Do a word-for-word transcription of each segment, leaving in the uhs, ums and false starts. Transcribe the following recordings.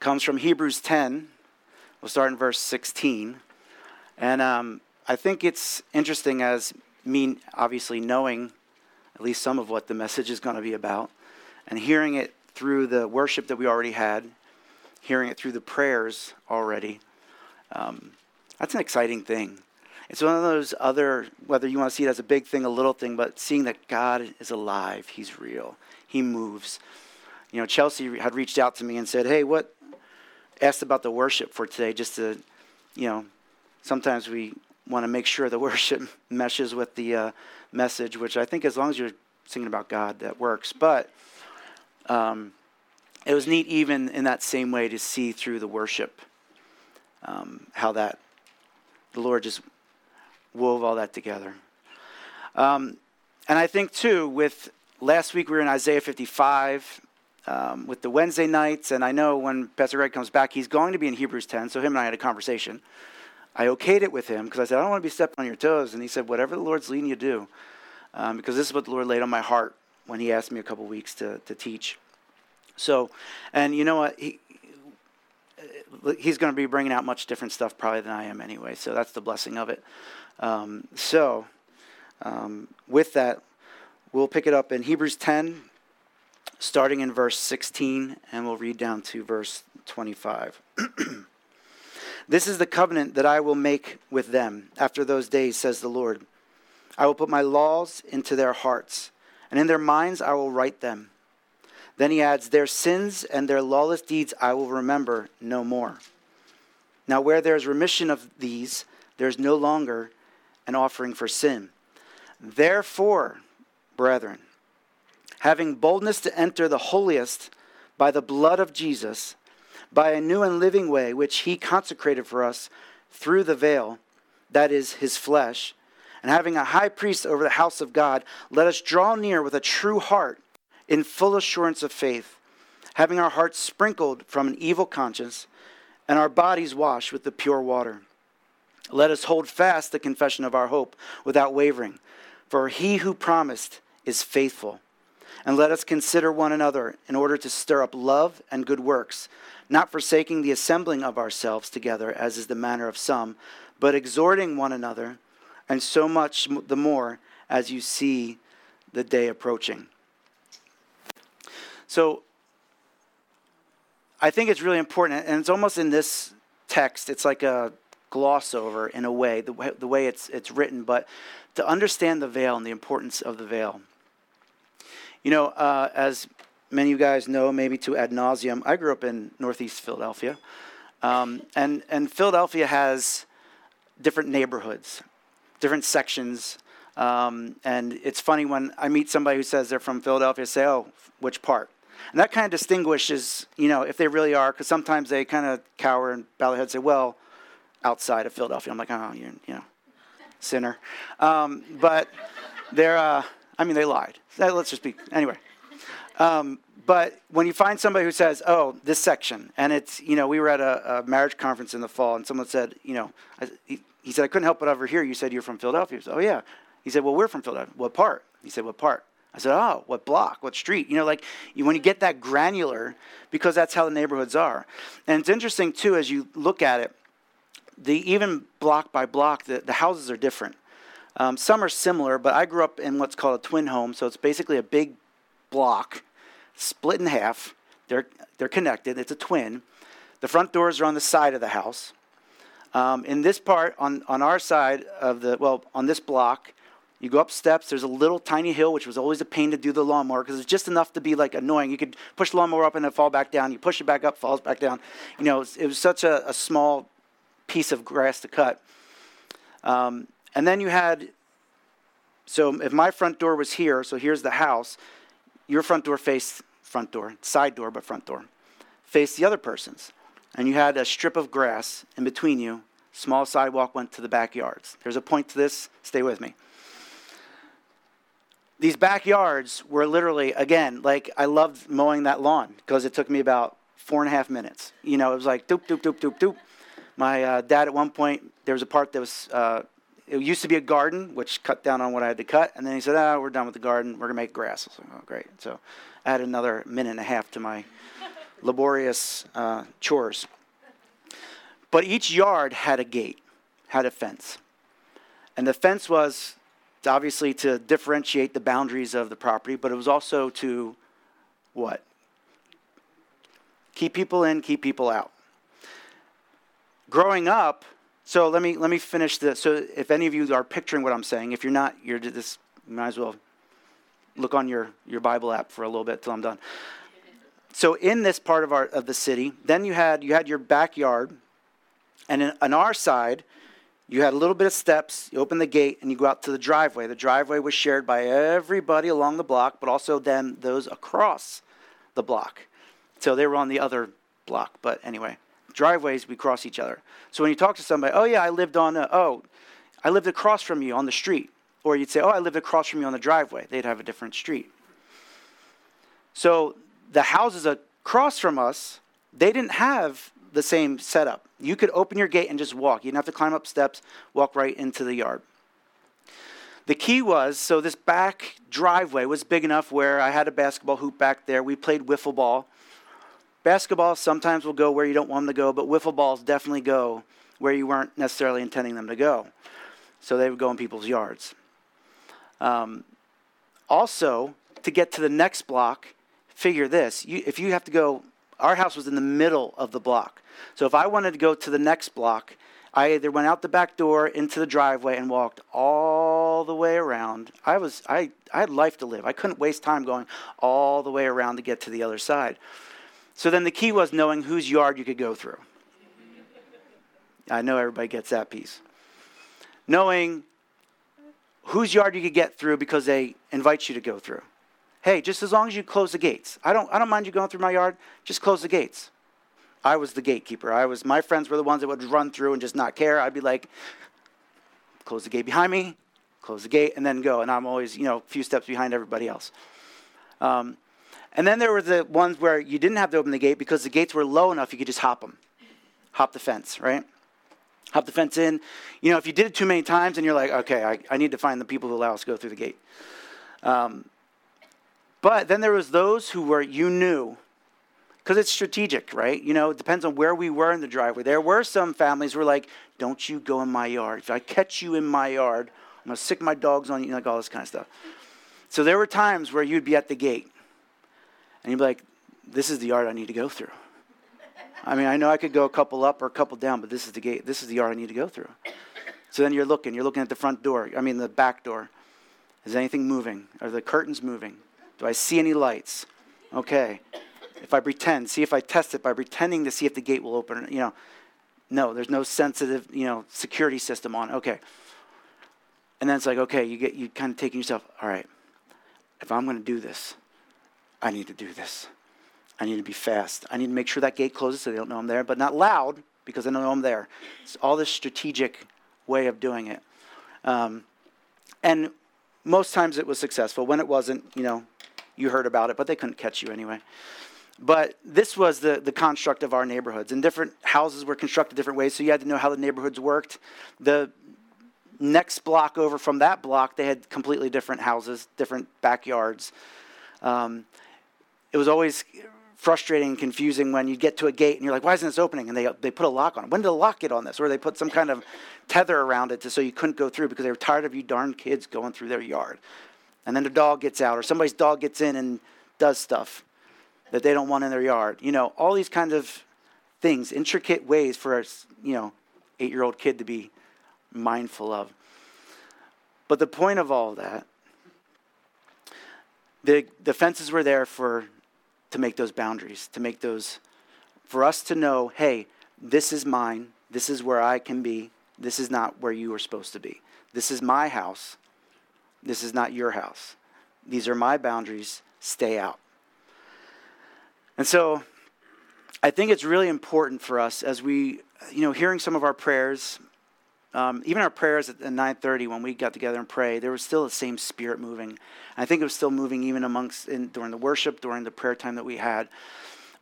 comes from Hebrews ten. We'll start in verse sixteen. And um, I think it's interesting as me obviously knowing at least some of what the message is going to be about and hearing it through the worship that we already had, hearing it through the prayers already. Um, that's an exciting thing. It's one of those other, whether you want to see it as a big thing, a little thing, but seeing that God is alive, he's real, he moves. You know, Chelsea had reached out to me and said, hey, what, asked about the worship for today, just to, you know, sometimes we want to make sure the worship meshes with the uh, message, which I think as long as you're singing about God, that works. But um, it was neat even in that same way to see through the worship um, how that the Lord just wove all that together. Um, and I think, too, with last week we were in Isaiah fifty-five, Um, with the Wednesday nights, and I know when Pastor Greg comes back, he's going to be in Hebrews ten, so him and I had a conversation. I okayed it with him, because I said, I don't want to be stepping on your toes, and he said, whatever the Lord's leading you to do, um, because this is what the Lord laid on my heart when he asked me a couple weeks to, to teach. So, and you know what, he, he's going to be bringing out much different stuff probably than I am anyway, so that's the blessing of it. Um, so, um, with that, we'll pick it up in Hebrews ten, starting in verse sixteen, and we'll read down to verse twenty-five. This is the covenant that I will make with them after those days, says the Lord. I will put my laws into their hearts, and in their minds I will write them. Then he adds, their sins and their lawless deeds I will remember no more. Now where there is remission of these, there is no longer an offering for sin. Therefore, brethren, having boldness to enter the holiest by the blood of Jesus, by a new and living way which he consecrated for us through the veil, that is his flesh, and having a high priest over the house of God, let us draw near with a true heart in full assurance of faith, having our hearts sprinkled from an evil conscience and our bodies washed with the pure water. Let us hold fast the confession of our hope without wavering, for he who promised is faithful. And let us consider one another in order to stir up love and good works, not forsaking the assembling of ourselves together, as is the manner of some, but exhorting one another, and so much the more as you see the day approaching. So I think it's really important, and it's almost in this text, it's like a gloss over in a way, the way, the way it's, it's written, but to understand the veil and the importance of the veil. You know, uh, as many of you guys know, maybe to ad nauseum, I grew up in Northeast Philadelphia. Um, and, and Philadelphia has different neighborhoods, different sections. Um, and it's funny when I meet somebody who says they're from Philadelphia, I say, oh, which part? And that kind of distinguishes, you know, if they really are, because sometimes they kind of cower and bow their head and say, well, outside of Philadelphia. I'm like, oh, you're, you know, sinner. Um, but they're... Uh, I mean, they lied. Let's just be, anyway. Um, but when you find somebody who says, oh, this section, and it's, you know, we were at a, a marriage conference in the fall, and someone said, you know, I, he, he said, I couldn't help but overhear. You said you're from Philadelphia. I said, oh, yeah. He said, well, we're from Philadelphia. What part? He said, what part? I said, oh, what block? What street? You know, like, you, when you get that granular, because that's how the neighborhoods are. And it's interesting, too, as you look at it, the even block by block, the, the houses are different. Um, some are similar, but I grew up in what's called a twin home, so it's basically a big block, split in half. They're they're connected. It's a twin. The front doors are on the side of the house. Um, in this part, on, on our side of the, well, on this block, you go up steps. There's a little tiny hill, which was always a pain to do the lawnmower, because it's just enough to be, like, annoying. You could push the lawnmower up and then fall back down. You push it back up, falls back down. You know, it was, it was such a, a small piece of grass to cut. Um And then you had, so if my front door was here, so here's the house, your front door faced front door, side door, but front door, faced the other person's. And you had a strip of grass in between you, small sidewalk went to the backyards. There's a point to this, stay with me. These backyards were literally, again, like I loved mowing that lawn because it took me about four and a half minutes. You know, it was like doop, doop, doop, doop, doop. My uh, dad at one point, there was a part that was... Uh, It used to be a garden, which cut down on what I had to cut. And then he said, ah, we're done with the garden. We're going to make grass. I was like, oh, great. So add another minute and a half to my laborious uh, chores. But each yard had a gate, had a fence. And the fence was obviously to differentiate the boundaries of the property, but it was also to what? Keep people in, keep people out. Growing up, so let me let me finish this. So if any of you are picturing what I'm saying, if you're not, you're this, you might as well look on your, your Bible app for a little bit till I'm done. So in this part of our of the city, then you had you had your backyard, and in, on our side, you had a little bit of steps. You open the gate and you go out to the driveway. The driveway was shared by everybody along the block, but also then those across the block. So they were on the other block, but anyway. Driveways, we cross each other. So when you talk to somebody, oh yeah, I lived on, a, oh, I lived across from you on the street. Or you'd say, oh, I lived across from you on the driveway. They'd have a different street. So the houses across from us, they didn't have the same setup. You could open your gate and just walk. You didn't have to climb up steps, walk right into the yard. The key was, so this back driveway was big enough where I had a basketball hoop back there. We played wiffle ball. Basketball sometimes will go where you don't want them to go, but wiffle balls definitely go where you weren't necessarily intending them to go. So they would go in people's yards. Um, also, to get to the next block, figure this. You, if you have to go, our house was in the middle of the block. So if I wanted to go to the next block, I either went out the back door into the driveway and walked all the way around. I was I, I had life to live. I couldn't waste time going all the way around to get to the other side. So then the key was knowing whose yard you could go through. I know everybody gets that piece. Knowing whose yard you could get through because they invite you to go through. Hey, just as long as you close the gates. I don't I don't mind you going through my yard. Just close the gates. I was the gatekeeper. I was my friends were the ones that would run through and just not care. I'd be like, close the gate behind me, close the gate, and then go. And I'm always, you know, a few steps behind everybody else. Um And then there were the ones where you didn't have to open the gate because the gates were low enough you could just hop them. Hop the fence, right? Hop the fence in. You know, if you did it too many times and you're like, okay, I, I need to find the people who allow us to go through the gate. Um, but then there was those who were, you knew, because it's strategic, right? You know, it depends on where we were in the driveway. There were some families who were like, don't you go in my yard. If I catch you in my yard, I'm going to sick my dogs on you, like all this kind of stuff. So there were times where you'd be at the gate. And you'd be like, this is the yard I need to go through. I mean, I know I could go a couple up or a couple down, but this is the gate. This is the yard I need to go through. So then you're looking. You're looking at the front door. I mean, the back door. Is anything moving? Are the curtains moving? Do I see any lights? Okay. If I pretend, see if I test it by pretending to see if the gate will open. You know, no, there's no sensitive, you know, security system on. Okay. And then it's like, okay, you get you kind of taking yourself, all right, if I'm going to do this, I need to do this. I need to be fast. I need to make sure that gate closes so they don't know I'm there, but not loud because I know I'm there. It's all this strategic way of doing it. Um, and most times it was successful. When it wasn't, you know, you heard about it, but they couldn't catch you anyway. But this was the, the construct of our neighborhoods. And different houses were constructed different ways, so you had to know how the neighborhoods worked. The next block over from that block, they had completely different houses, different backyards. Um, It was always frustrating and confusing when you get to a gate and you're like, why isn't this opening? And they they put a lock on it. When did the lock get on this? Or they put some kind of tether around it to, so you couldn't go through because they were tired of you darn kids going through their yard. And then the dog gets out or somebody's dog gets in and does stuff that they don't want in their yard. You know, all these kinds of things, intricate ways for a, you know, eight-year-old kid to be mindful of. But the point of all that, the the fences were there for to make those boundaries, to make those, for us to know, hey, this is mine, this is where I can be, this is not where you are supposed to be. This is my house, this is not your house. These are my boundaries, stay out. And so I think it's really important for us as we, you know, hearing some of our prayers, um, even our prayers at nine thirty when we got together and prayed, there was still the same spirit moving. I think it was still moving even amongst in, during the worship, during the prayer time that we had.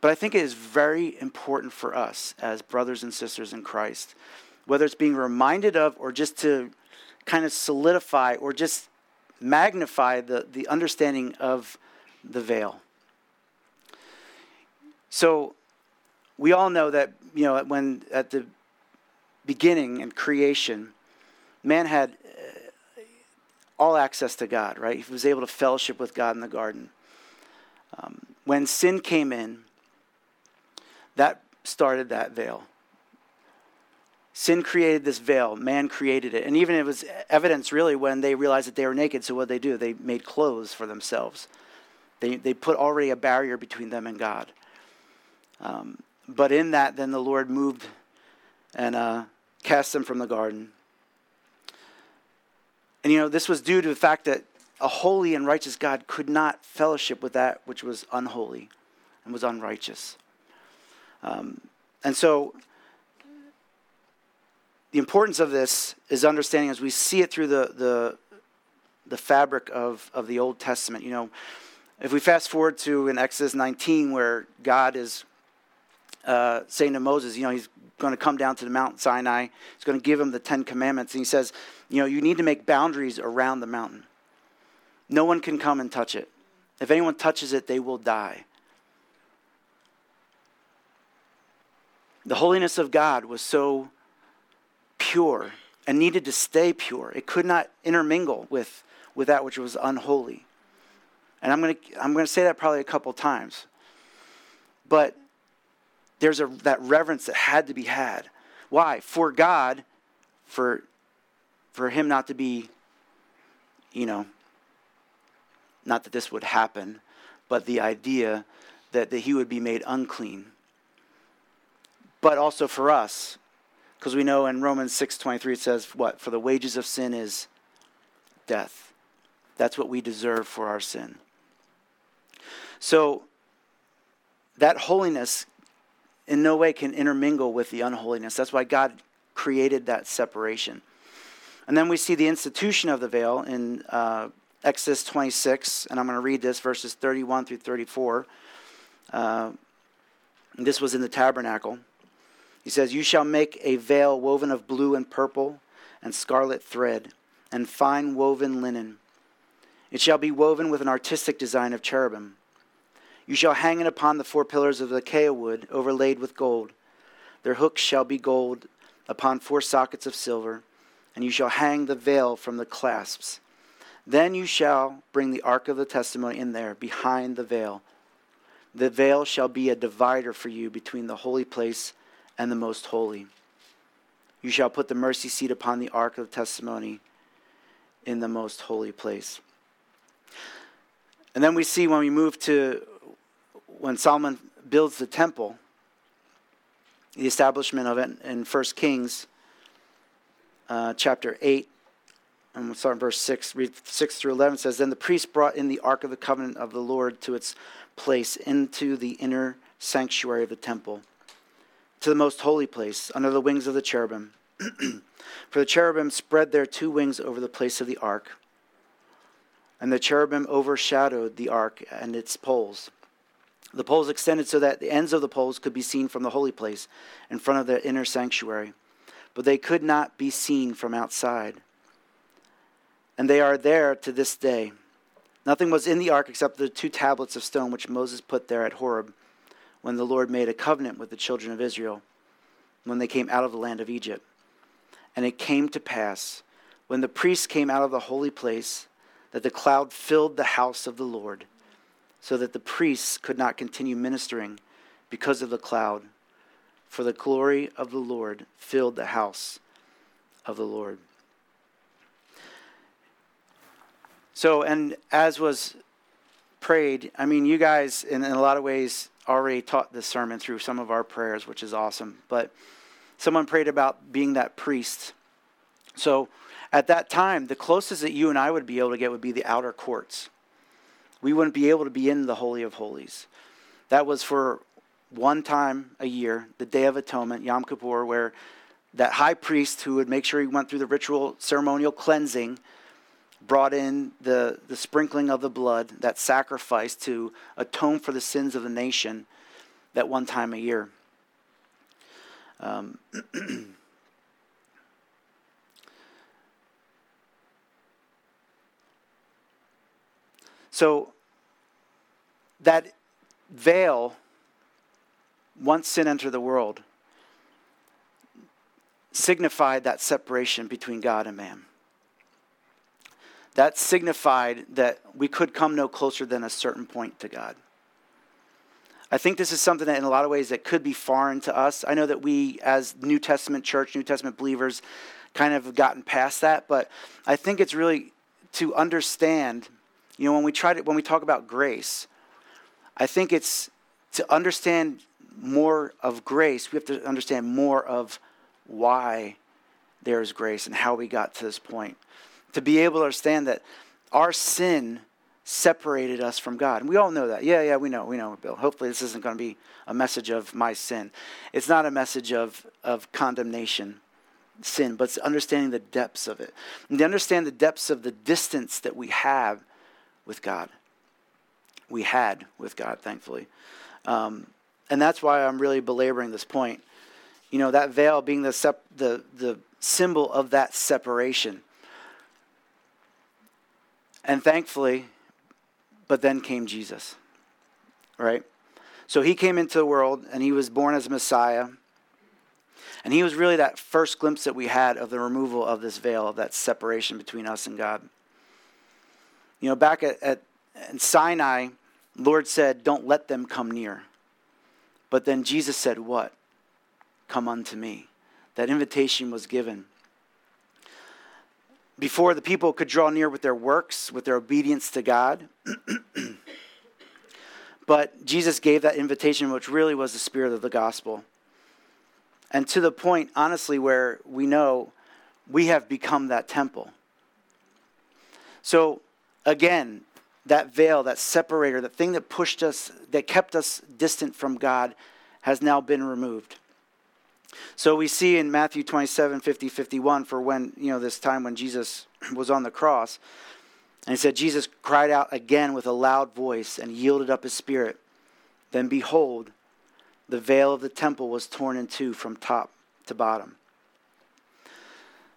But I think it is very important for us as brothers and sisters in Christ, whether it's being reminded of or just to kind of solidify or just magnify the, the understanding of the veil, So we all know that, you know, when at the beginning in creation, man had uh, all access to God, right? He was able to fellowship with God in the garden. Um, when sin came in, that started that veil. Sin created this veil. Man created it. And even it was evidence, really, when they realized that they were naked. So what did they do? They made clothes for themselves. They they put already a barrier between them and God. Um, but in that, then the Lord moved and uh, cast them from the garden. And, you know, this was due to the fact that a holy and righteous God could not fellowship with that which was unholy and was unrighteous. Um, and so... The importance of this is understanding as we see it through the the, the fabric of, of the Old Testament. You know, if we fast forward to in Exodus nineteen where God is uh, saying to Moses, you know, he's going to come down to the Mount Sinai. He's going to give him the Ten Commandments. And he says, you know, you need to make boundaries around the mountain. No one can come and touch it. If anyone touches it, they will die. The holiness of God was so pure and needed to stay pure. It could not intermingle with, with that which was unholy. And I'm going to I'm going to say that probably a couple times. But there's a that reverence that had to be had. Why? For God, for for him not to be, you know, not that this would happen, but the idea that, that he would be made unclean. But also for us, because we know in Romans six twenty-three it says, what? For the wages of sin is death. That's what we deserve for our sin. So that holiness in no way can intermingle with the unholiness. That's why God created that separation. And then we see the institution of the veil in uh, Exodus twenty-six. And I'm going to read this, verses thirty-one through thirty-four. Uh, this was in the tabernacle. He says, you shall make a veil woven of blue and purple and scarlet thread and fine woven linen. It shall be woven with an artistic design of cherubim. You shall hang it upon the four pillars of acacia wood overlaid with gold. Their hooks shall be gold upon four sockets of silver, and you shall hang the veil from the clasps. Then you shall bring the ark of the testimony in there behind the veil. The veil shall be a divider for you between the holy place and the most holy. You shall put the mercy seat upon the ark of testimony in the most holy place. And then we see when we move to when Solomon builds the temple, the establishment of it in First Kings uh, chapter eight, and we'll start in verse six, read six through eleven, says, then the priest brought in the ark of the covenant of the Lord to its place into the inner sanctuary of the temple, to the most holy place, under the wings of the cherubim. For the cherubim spread their two wings over the place of the ark, and the cherubim overshadowed the ark and its poles. The poles extended so that the ends of the poles could be seen from the holy place in front of the inner sanctuary, but they could not be seen from outside. And they are there to this day. Nothing was in the ark except the two tablets of stone which Moses put there at Horeb, when the Lord made a covenant with the children of Israel, when they came out of the land of Egypt. And it came to pass, when the priests came out of the holy place, that the cloud filled the house of the Lord, so that the priests could not continue ministering because of the cloud, for the glory of the Lord filled the house of the Lord. So, and as was prayed, I mean, you guys, in, in a lot of ways, already taught this sermon through some of our prayers, which is awesome. But someone prayed about being that priest. So at that time, the closest that you and I would be able to get would be the outer courts. We wouldn't be able to be in the Holy of Holies. That was for one time a year, the Day of Atonement, Yom Kippur, where that high priest who would make sure he went through the ritual ceremonial cleansing brought in the, the sprinkling of the blood, that sacrifice to atone for the sins of the nation that one time a year. Um, so that veil once sin entered the world, signified that separation between God and man. That signified that we could come no closer than a certain point to God. I think this is something that in a lot of ways that could be foreign to us. I know that we as New Testament church, New Testament believers, kind of have gotten past that, but I think it's really to understand, you know, when we try to, when we talk about grace, I think it's to understand more of grace, we have to understand more of why there is grace and how we got to this point. To be able to understand that our sin separated us from God. And we all know that. Yeah, yeah, we know, we know, Bill. Hopefully this isn't going to be a message of my sin. It's not a message of, of condemnation, sin, but it's understanding the depths of it. And to understand the depths of the distance that we have with God. We had with God, thankfully. Um, and that's why I'm really belaboring this point. You know, that veil being the sep- the the symbol of that separation. And thankfully, but then came Jesus, right? So he came into the world, and he was born as a Messiah. And he was really that first glimpse that we had of the removal of this veil, of that separation between us and God. You know, back at, at in Sinai, the Lord said, don't let them come near. But then Jesus said, what? Come unto me. That invitation was given. Before the people could draw near with their works, with their obedience to God. But Jesus gave that invitation, which really was the spirit of the gospel. And to the point, honestly, where we know we have become that temple. So, again, that veil, that separator, that thing that pushed us, that kept us distant from God, has now been removed. So we see in Matthew twenty-seven, fifty, fifty-one, for when, you know, this time when Jesus was on the cross, and it said, Jesus cried out again with a loud voice and yielded up his spirit. Then behold, the veil of the temple was torn in two from top to bottom.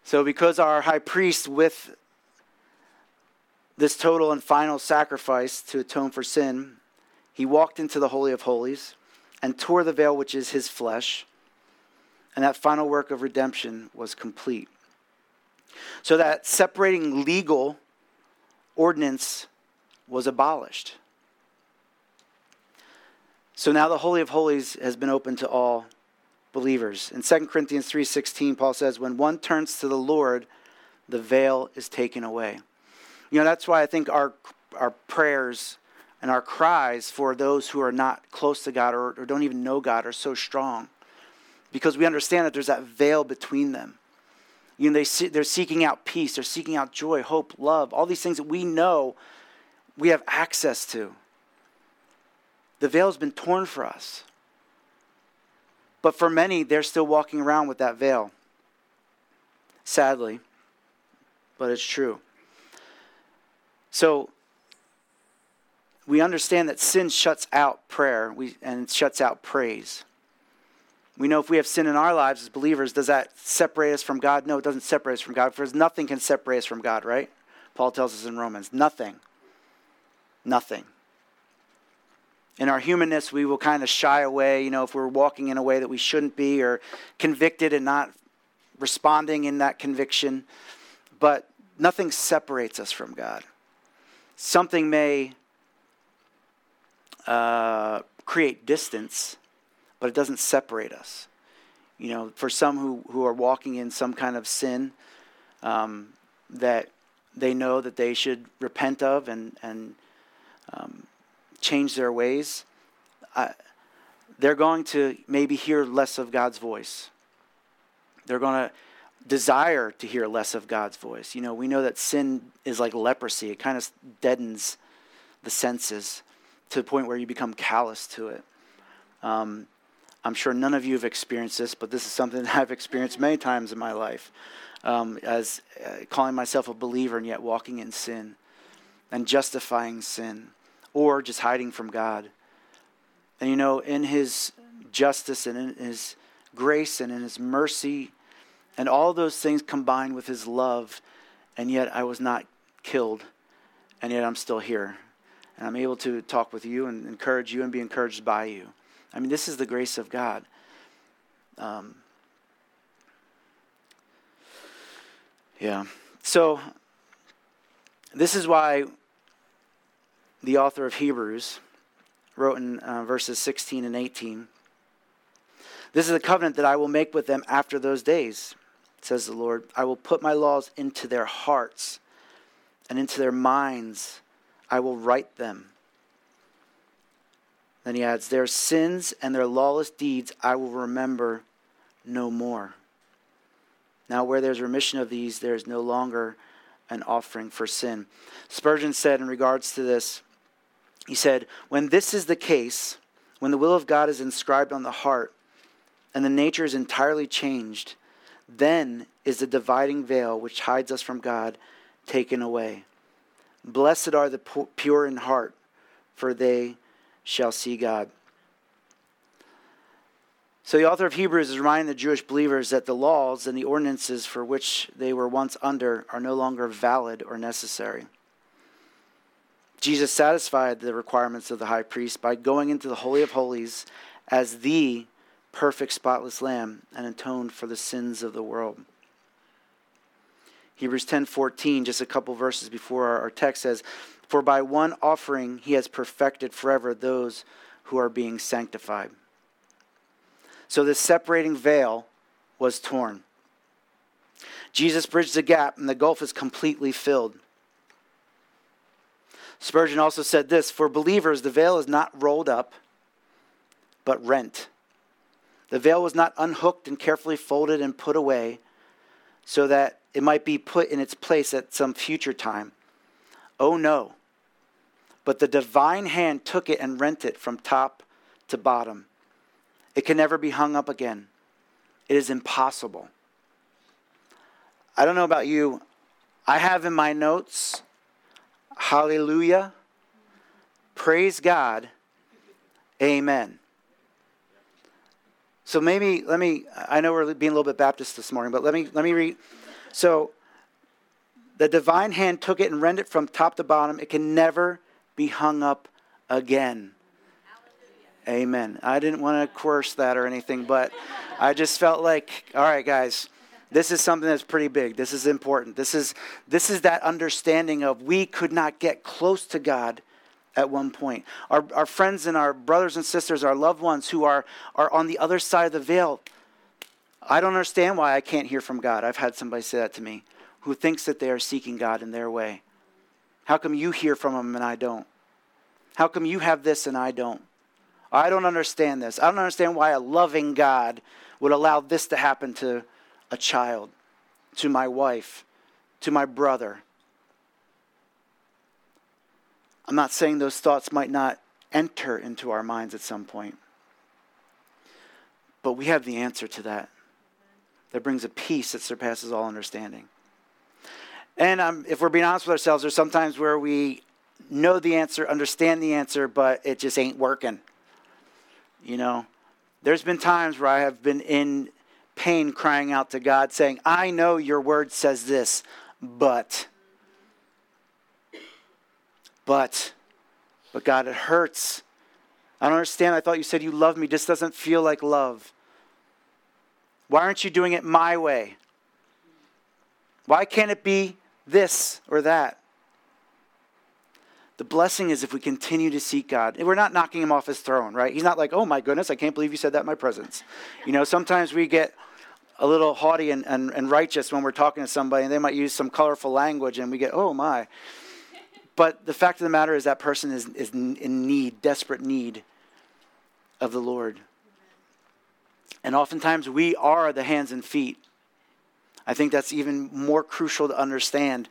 So because our high priest with this total and final sacrifice to atone for sin, he walked into the Holy of Holies and tore the veil, which is his flesh. And that final work of redemption was complete. So that separating legal ordinance was abolished. So now the Holy of Holies has been open to all believers. In Second Corinthians three sixteen, Paul says, when one turns to the Lord, the veil is taken away. You know, that's why I think our our prayers and our cries for those who are not close to God or, or don't even know God are so strong. Because we understand that there's that veil between them. You know, they see, they're seeking out peace. They're seeking out joy, hope, love. All these things that we know we have access to. The veil's been torn for us. But for many, they're still walking around with that veil. Sadly. But it's true. So, we understand that sin shuts out prayer we, and it shuts out praise. We know if we have sin in our lives as believers, does that separate us from God? No, it doesn't separate us from God. Because nothing can separate us from God, right? Paul tells us in Romans, nothing. Nothing. In our humanness, we will kind of shy away, you know, if we're walking in a way that we shouldn't be or convicted and not responding in that conviction. But nothing separates us from God. Something may uh, create distance, but it doesn't separate us. You know, for some who, who are walking in some kind of sin um, that they know that they should repent of and, and um, change their ways, I, they're going to maybe hear less of God's voice. They're going to desire to hear less of God's voice. You know, we know that sin is like leprosy. It kind of deadens the senses to the point where you become callous to it. Um, I'm sure none of you have experienced this, but this is something that I've experienced many times in my life, um, as uh, calling myself a believer and yet walking in sin and justifying sin or just hiding from God. And, you know, in his justice and in his grace and in his mercy and all those things combined with his love, and yet I was not killed, and yet I'm still here. And I'm able to talk with you and encourage you and be encouraged by you. I mean, this is the grace of God. Um, yeah. So this is why the author of Hebrews wrote in uh, verses sixteen and eighteen, "This is the covenant that I will make with them after those days, says the Lord. I will put my laws into their hearts, and into their minds I will write them." Then he adds, "Their sins and their lawless deeds I will remember no more. Now where there's remission of these, there is no longer an offering for sin." Spurgeon said in regards to this, he said, "When this is the case, when the will of God is inscribed on the heart, and the nature is entirely changed, then is the dividing veil which hides us from God taken away. Blessed are the pure in heart, for they shall see God." So the author of Hebrews is reminding the Jewish believers that the laws and the ordinances for which they were once under are no longer valid or necessary. Jesus satisfied the requirements of the high priest by going into the Holy of Holies as the perfect spotless lamb and atoned for the sins of the world. Hebrews ten fourteen, just a couple verses before our, our text, says, "For by one offering he has perfected forever those who are being sanctified." So this separating veil was torn. Jesus bridged the gap, and the gulf is completely filled. Spurgeon also said this, "For believers, the veil is not rolled up, but rent. The veil was not unhooked and carefully folded and put away so that it might be put in its place at some future time. Oh no, but the divine hand took it and rent it from top to bottom. It can never be hung up again. It is impossible." I don't know about you. I have in my notes, hallelujah, praise God, amen. So maybe, let me, I know we're being a little bit Baptist this morning, but let me, let me read. So, the divine hand took it and rent it from top to bottom. It can never be hung up again. Hallelujah. Amen. I didn't want to coerce that or anything, but I just felt like, all right, guys, this is something that's pretty big. This is important. This is this is that understanding of we could not get close to God at one point. Our our friends and our brothers and sisters, our loved ones who are are on the other side of the veil, I don't understand why I can't hear from God. I've had somebody say that to me, who thinks that they are seeking God in their way. How come you hear from him and I don't? How come you have this and I don't? I don't understand this. I don't understand why a loving God would allow this to happen to a child, to my wife, to my brother. I'm not saying those thoughts might not enter into our minds at some point, but we have the answer to that. That brings a peace that surpasses all understanding. And um, if we're being honest with ourselves, there's sometimes where we know the answer, understand the answer, but it just ain't working. You know, there's been times where I have been in pain crying out to God saying, "I know your word says this, but, but, but God, it hurts. I don't understand. I thought you said you love me. This doesn't feel like love. Why aren't you doing it my way? Why can't it be this or that?" The blessing is if we continue to seek God. And we're not knocking him off his throne, right? He's not like, "Oh my goodness, I can't believe you said that in my presence." You know, sometimes we get a little haughty and, and, and righteous when we're talking to somebody, and they might use some colorful language, and we get, "Oh my." But the fact of the matter is that person is, is in need, desperate need of the Lord. And oftentimes we are the hands and feet. I think that's even more crucial to understand.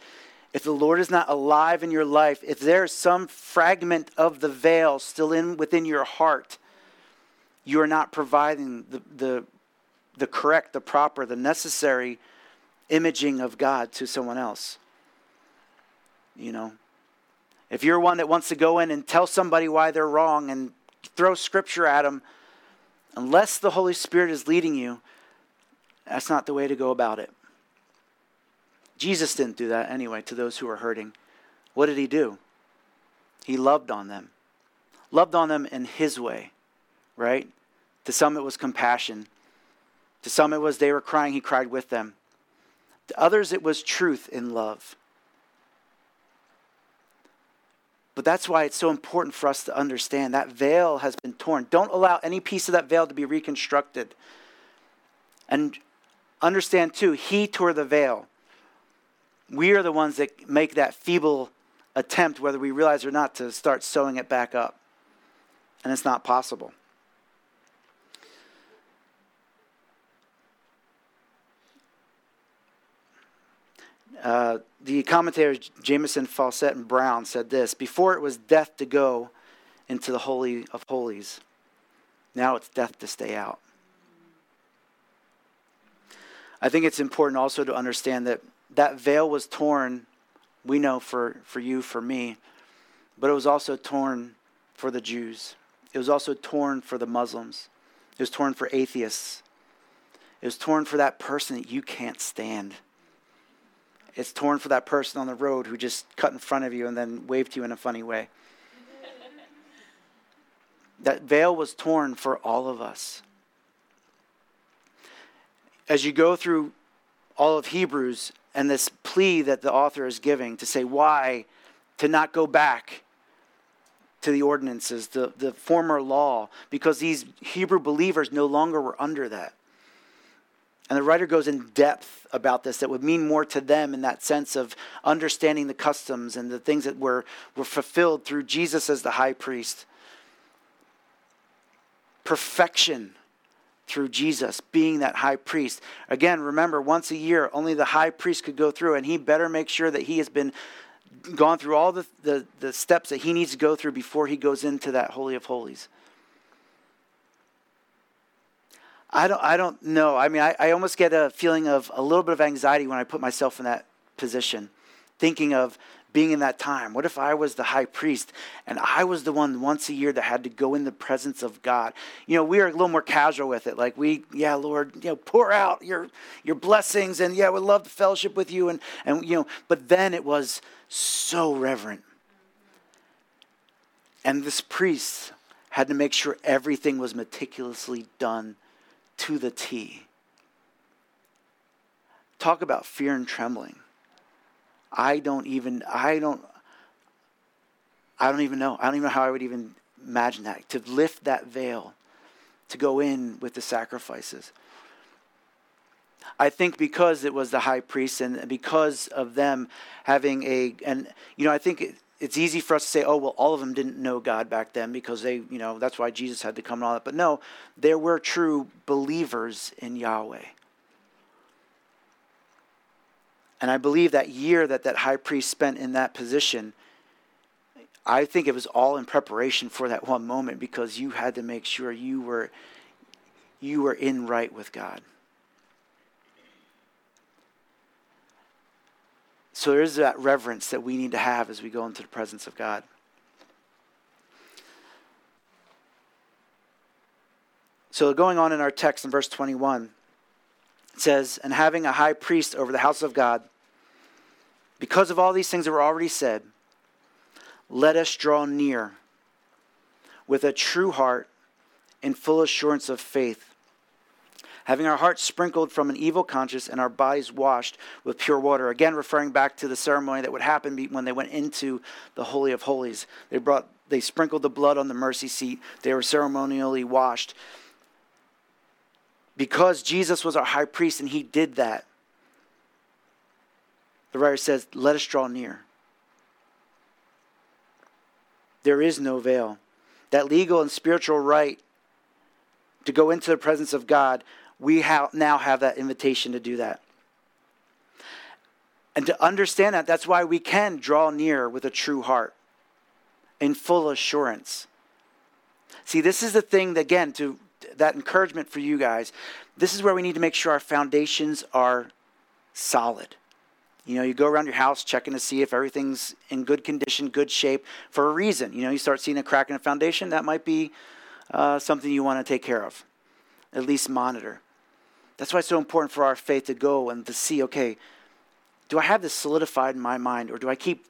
If the Lord is not alive in your life, if there's some fragment of the veil still in within your heart, you are not providing the, the, the correct, the proper, the necessary imaging of God to someone else. You know, if you're one that wants to go in and tell somebody why they're wrong and throw scripture at them, unless the Holy Spirit is leading you, that's not the way to go about it. Jesus didn't do that anyway to those who are hurting. What did he do? He loved on them. Loved on them in his way, right? To some it was compassion. To some it was they were crying, he cried with them. To others it was truth in love. But that's why it's so important for us to understand that veil has been torn. Don't allow any piece of that veil to be reconstructed. And understand too, he tore the veil. We are the ones that make that feeble attempt, whether we realize or not, to start sewing it back up. And it's not possible. Uh, the commentators Jameson Fawcett and Brown said this: before it was death to go into the Holy of Holies. Now it's death to stay out. I think it's important also to understand that that veil was torn, we know, for, for you, for me, but it was also torn for the Jews. It was also torn for the Muslims. It was torn for atheists. It was torn for that person that you can't stand. It's torn for that person on the road who just cut in front of you and then waved to you in a funny way. That veil was torn for all of us. As you go through all of Hebrews and this plea that the author is giving to say why, to not go back to the ordinances, the, the former law, because these Hebrew believers no longer were under that. And the writer goes in depth about this that would mean more to them in that sense of understanding the customs and the things that were, were fulfilled through Jesus as the high priest. Perfection through Jesus being that high priest. Again, remember, once a year, only the high priest could go through, and he better make sure that he has been gone through all the, the, the steps that he needs to go through before he goes into that Holy of Holies. I don't I don't know. I mean, I, I almost get a feeling of a little bit of anxiety when I put myself in that position, thinking of being in that time. What if I was the high priest and I was the one once a year that had to go in the presence of God? You know, we are a little more casual with it. Like we, yeah, Lord, you know, pour out your your blessings, and yeah, we love the fellowship with you, and and you know, but then it was so reverent. And this priest had to make sure everything was meticulously done to the T. Talk about fear and trembling. I don't even, I don't, I don't even know. I don't even know how I would even imagine that. To lift that veil, to go in with the sacrifices. I think because it was the high priest and because of them having a, and you know, I think it, it's easy for us to say, oh, well, all of them didn't know God back then because they, you know, that's why Jesus had to come and all that. But no, there were true believers in Yahweh. And I believe that year that that high priest spent in that position, I think it was all in preparation for that one moment because you had to make sure you were, you were in right with God. So there is that reverence that we need to have as we go into the presence of God. So going on in our text in verse twenty-one, it says, and having a high priest over the house of God, because of all these things that were already said, let us draw near with a true heart in full assurance of faith, having our hearts sprinkled from an evil conscience and our bodies washed with pure water. Again, referring back to the ceremony that would happen when they went into the Holy of Holies. They brought, they sprinkled the blood on the mercy seat. They were ceremonially washed. Because Jesus was our high priest and he did that, the writer says, let us draw near. There is no veil. That legal and spiritual right to go into the presence of God, we have, now have that invitation to do that. And to understand that, that's why we can draw near with a true heart in full assurance. See, this is the thing, that, again, to that encouragement for you guys, this is where we need to make sure our foundations are solid. You know, you go around your house checking to see if everything's in good condition, good shape, for a reason. You know, you start seeing a crack in a foundation, that might be uh, something you want to take care of, at least monitor. That's why it's so important for our faith to go and to see, okay, do I have this solidified in my mind, or do I keep,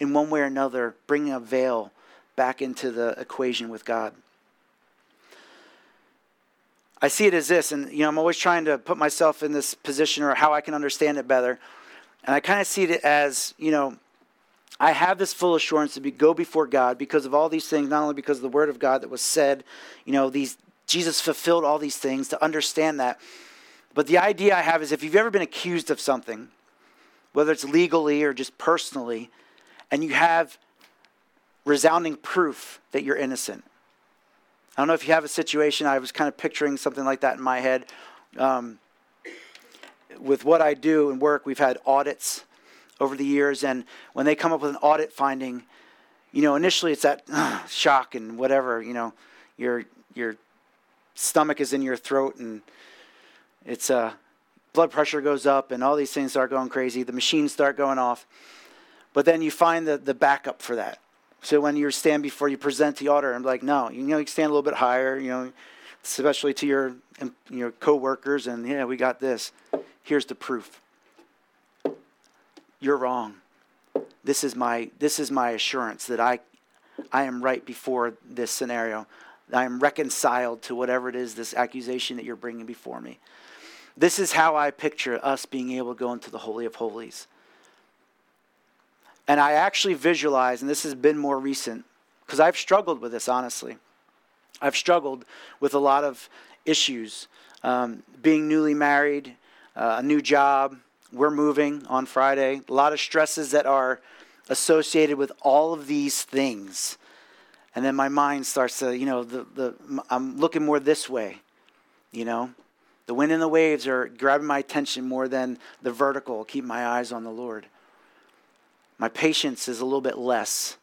in one way or another, bringing a veil back into the equation with God? I see it as this, and you know, I'm always trying to put myself in this position or how I can understand it better. And I kind of see it as, you know, I have this full assurance to be, go before God because of all these things, not only because of the word of God that was said, you know, these Jesus fulfilled all these things, to understand that. But the idea I have is if you've ever been accused of something, whether it's legally or just personally, and you have resounding proof that you're innocent. I don't know if you have a situation. I was kind of picturing something like that in my head. Um, with what I do and work, we've had audits over the years, and when they come up with an audit finding, you know, initially it's that uh, shock and whatever, you know, your your stomach is in your throat, and it's uh, blood pressure goes up, and all these things start going crazy. The machines start going off, but then you find the the backup for that. So when you stand before you present the order, I'm like, no, you know, you stand a little bit higher, you know, especially to your your coworkers, and yeah, we got this. Here's the proof. You're wrong. This is my this is my assurance that I I am right before this scenario. I am reconciled to whatever it is, this accusation that you're bringing before me. This is how I picture us being able to go into the Holy of Holies. And I actually visualize, and this has been more recent, because I've struggled with this, honestly. I've struggled with a lot of issues. Um, being newly married, uh, a new job, we're moving on Friday. A lot of stresses that are associated with all of these things. And then my mind starts to, you know, the, the I'm looking more this way, you know. The wind and the waves are grabbing my attention more than the vertical. Keep my eyes on the Lord. My patience is a little bit less.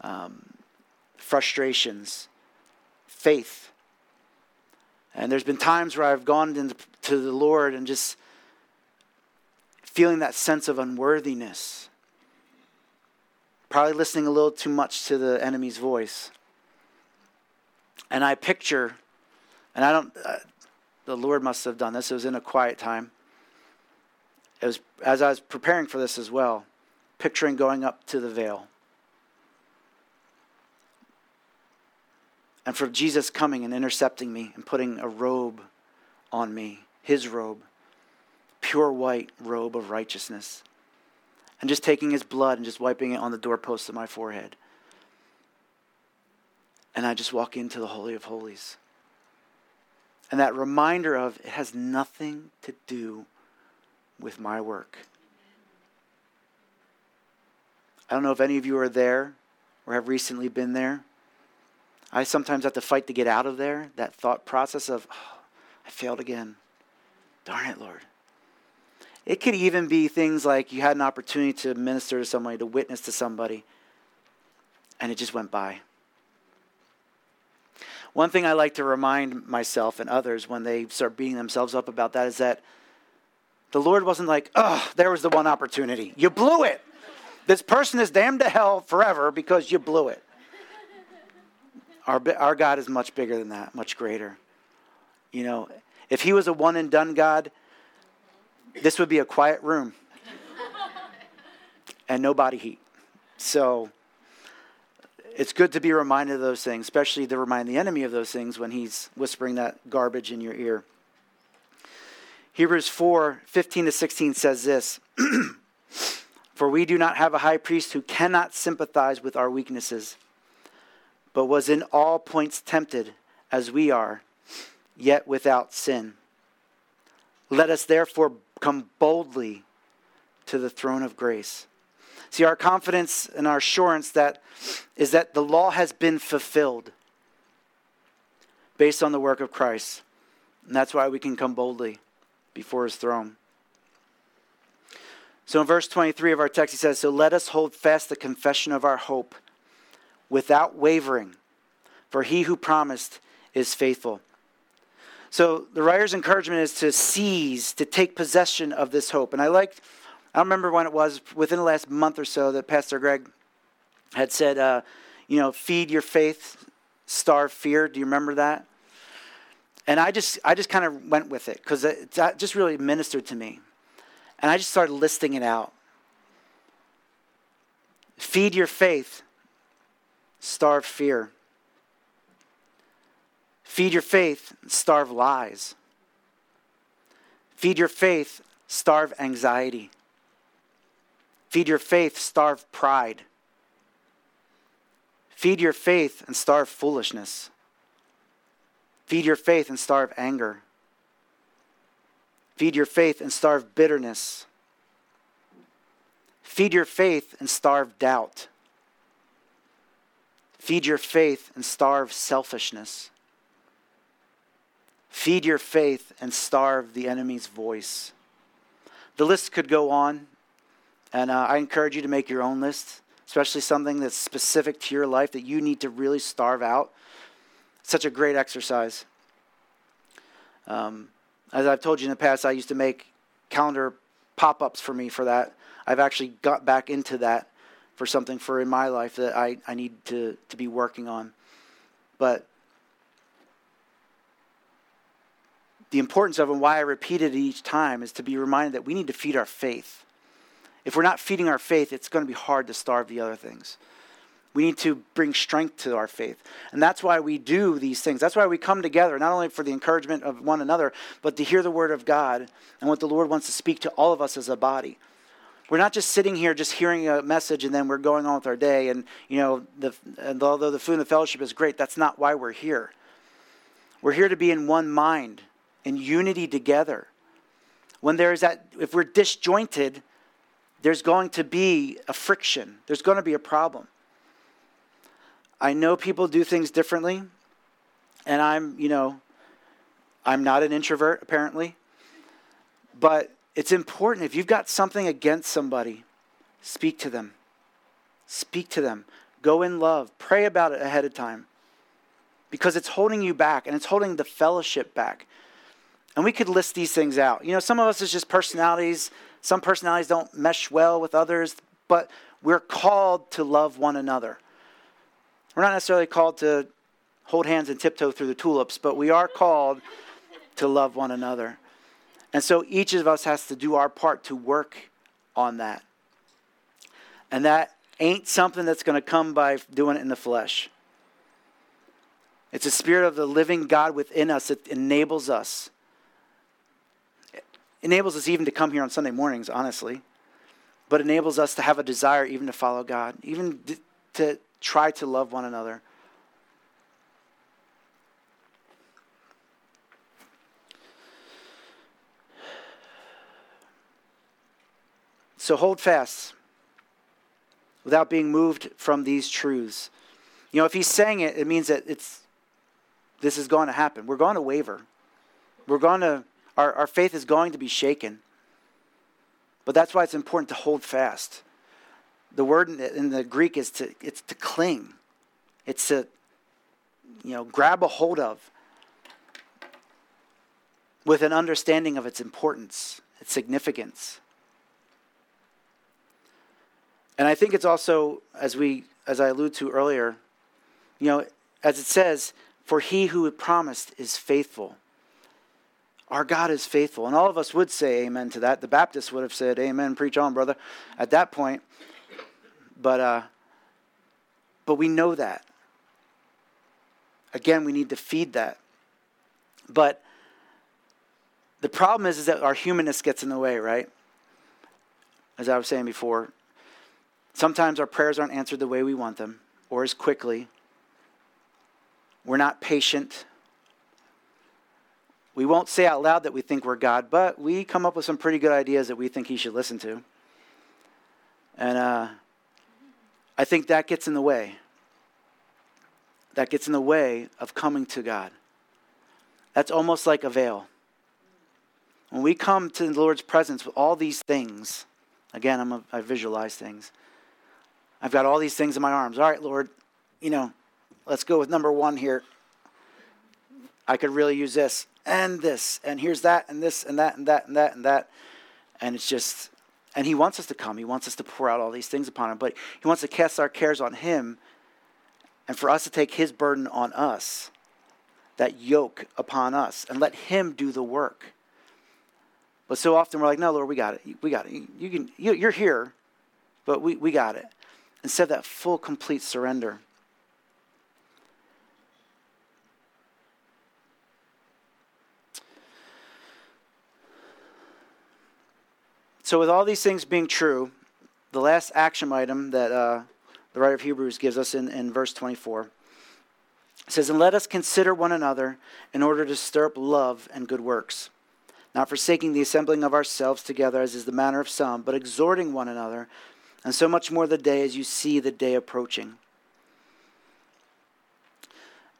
Um, frustrations, faith. And there's been times where I've gone into to the Lord and just feeling that sense of unworthiness. Probably listening a little too much to the enemy's voice. And I picture, and I don't, uh, the Lord must have done this. It was in a quiet time. It was, as I was preparing for this as well, picturing going up to the veil. And for Jesus coming and intercepting me and putting a robe on me, his robe, pure white robe of righteousness, and just taking his blood and just wiping it on the doorpost of my forehead. And I just walk into the Holy of Holies. And that reminder of it has nothing to do with my work. I don't know if any of you are there or have recently been there. I sometimes have to fight to get out of there, that thought process of, oh, I failed again. Darn it, Lord. It could even be things like you had an opportunity to minister to somebody, to witness to somebody, and it just went by. One thing I like to remind myself and others when they start beating themselves up about that is that the Lord wasn't like, oh, there was the one opportunity. You blew it. This person is damned to hell forever because you blew it. Our, our God is much bigger than that, much greater. You know, if he was a one and done God, this would be a quiet room and no body heat. So it's good to be reminded of those things, especially to remind the enemy of those things when he's whispering that garbage in your ear. Hebrews four fifteen to sixteen says this, "For we do not have a high priest who cannot sympathize with our weaknesses, but was in all points tempted as we are, yet without sin. Let us therefore come boldly to the throne of grace." See, our confidence and our assurance that is that the law has been fulfilled based on the work of Christ. And that's why we can come boldly before his throne. So in verse twenty-three of our text, he says, "So let us hold fast the confession of our hope without wavering, for he who promised is faithful." So the writer's encouragement is to seize, to take possession of this hope. And I liked, I don't remember when it was, within the last month or so, that Pastor Greg had said, uh, you know, feed your faith, starve fear. Do you remember that? And I just I just kind of went with it because it just really ministered to me. And I just started listing it out. Feed your faith, starve fear. Feed your faith, starve lies. Feed your faith, starve anxiety. Feed your faith, starve pride. Feed your faith and starve foolishness. Feed your faith and starve anger. Feed your faith and starve bitterness. Feed your faith and starve doubt. Feed your faith and starve selfishness. Feed your faith and starve the enemy's voice. The list could go on, and uh, I encourage you to make your own list, especially something that's specific to your life that you need to really starve out. It's such a great exercise. Um, as I've told you in the past, I used to make calendar pop-ups for me for that. I've actually got back into that for something for in my life that I, I need to, to be working on. But the importance of and why I repeat it each time is to be reminded that we need to feed our faith. If we're not feeding our faith, it's going to be hard to starve the other things. We need to bring strength to our faith. And that's why we do these things. That's why we come together, not only for the encouragement of one another, but to hear the word of God and what the Lord wants to speak to all of us as a body. We're not just sitting here just hearing a message and then we're going on with our day. And, you know, the, and although the food and the fellowship is great, that's not why we're here. We're here to be in one mind, in unity together. When there is that, if we're disjointed, there's going to be a friction. There's going to be a problem. I know people do things differently, and I'm, you know, I'm not an introvert, apparently. But it's important, if you've got something against somebody, speak to them. Speak to them. Go in love. Pray about it ahead of time, because it's holding you back, and it's holding the fellowship back. And we could list these things out. You know, some of us is just personalities. Some personalities don't mesh well with others, but we're called to love one another. We're not necessarily called to hold hands and tiptoe through the tulips, but we are called to love one another. And so each of us has to do our part to work on that. And that ain't something that's going to come by doing it in the flesh. It's the spirit of the living God within us that enables us. It enables us even to come here on Sunday mornings, honestly. But enables us to have a desire even to follow God. Even to try to love one another. So hold fast without being moved from these truths. You know, if he's saying it, it means that it's this is going to happen. We're going to waver. We're going to, our, our faith is going to be shaken. But that's why it's important to hold fast. The word in the, in the Greek is to, it's to cling. It's to, you know, grab a hold of with an understanding of its importance, its significance. And I think it's also, as we, as I alluded to earlier, you know, as it says, for he who promised is faithful. Our God is faithful. And all of us would say amen to that. The Baptists would have said, amen, preach on, brother, at that point. But uh, but we know that. Again, we need to feed that. But the problem is, is that our humanness gets in the way, right? As I was saying before, sometimes our prayers aren't answered the way we want them or as quickly. We're not patient. We won't say out loud that we think we're God, but we come up with some pretty good ideas that we think he should listen to. And uh, I think that gets in the way. That gets in the way of coming to God. That's almost like a veil. When we come to the Lord's presence with all these things, again, I'm a, I visualize things. I've got all these things in my arms. All right, Lord, you know, let's go with number one here. I could really use this and this, and here's that and this and that and that and that and that. And it's just, and he wants us to come. He wants us to pour out all these things upon him, but he wants to cast our cares on him and for us to take his burden on us, that yoke upon us, and let him do the work. But so often we're like, no, Lord, we got it. We got it. You can, you, you're here, but we, we got it. Instead of that full, complete surrender. So with all these things being true, the last action item that uh, the writer of Hebrews gives us in, in verse twenty-four, it says, "And let us consider one another in order to stir up love and good works, not forsaking the assembling of ourselves together as is the manner of some, but exhorting one another, and so much more the day as you see the day approaching."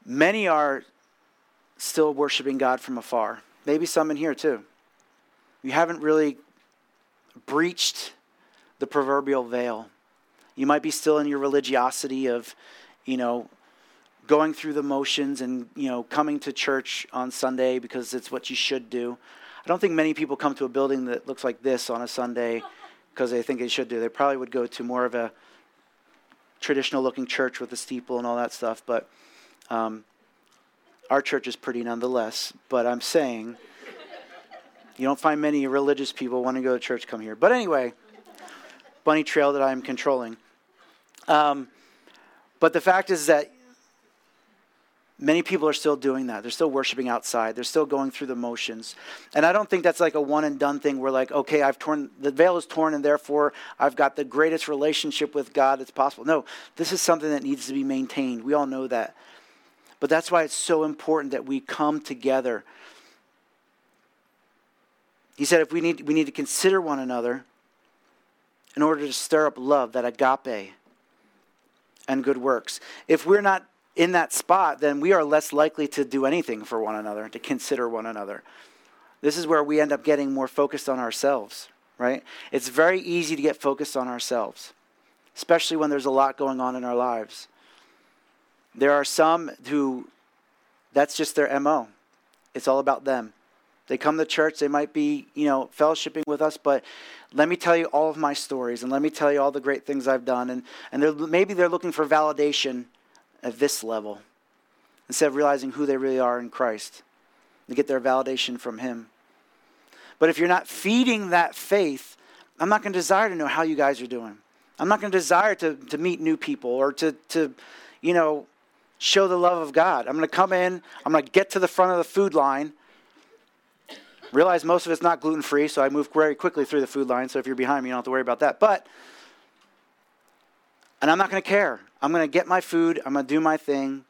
Many are still worshiping God from afar. Maybe some in here too. You haven't really breached the proverbial veil. You might be still in your religiosity of, you know, going through the motions and, you know, coming to church on Sunday because it's what you should do. I don't think many people come to a building that looks like this on a Sunday because they think they should do. They probably would go to more of a traditional-looking church with a steeple and all that stuff, but um, our church is pretty nonetheless. But I'm saying you don't find many religious people wanting to go to church come here. But anyway, bunny trail that I'm controlling. Um, but the fact is that many people are still doing that. They're still worshiping outside. They're still going through the motions. And I don't think that's like a one and done thing where like, okay, I've torn, the veil is torn and therefore I've got the greatest relationship with God that's possible. No, this is something that needs to be maintained. We all know that. But that's why it's so important that we come together. He said if we need, we need to consider one another in order to stir up love, that agape and good works. If we're not in that spot, then we are less likely to do anything for one another, to consider one another. This is where we end up getting more focused on ourselves, right? It's very easy to get focused on ourselves, especially when there's a lot going on in our lives. There are some who, that's just their M O. It's all about them. They come to church, they might be, you know, fellowshipping with us, but let me tell you all of my stories, and let me tell you all the great things I've done, and, and they're, maybe they're looking for validation at this level, instead of realizing who they really are in Christ. They get their validation from him. But if you're not feeding that faith, I'm not going to desire to know how you guys are doing. I'm not going to desire to to meet new people or to, to, you know, show the love of God. I'm going to come in, I'm going to get to the front of the food line, realize most of it's not gluten-free, so I move very quickly through the food line, so if you're behind me, you don't have to worry about that. But, and I'm not going to care. I'm going to get my food, I'm going to do my thing,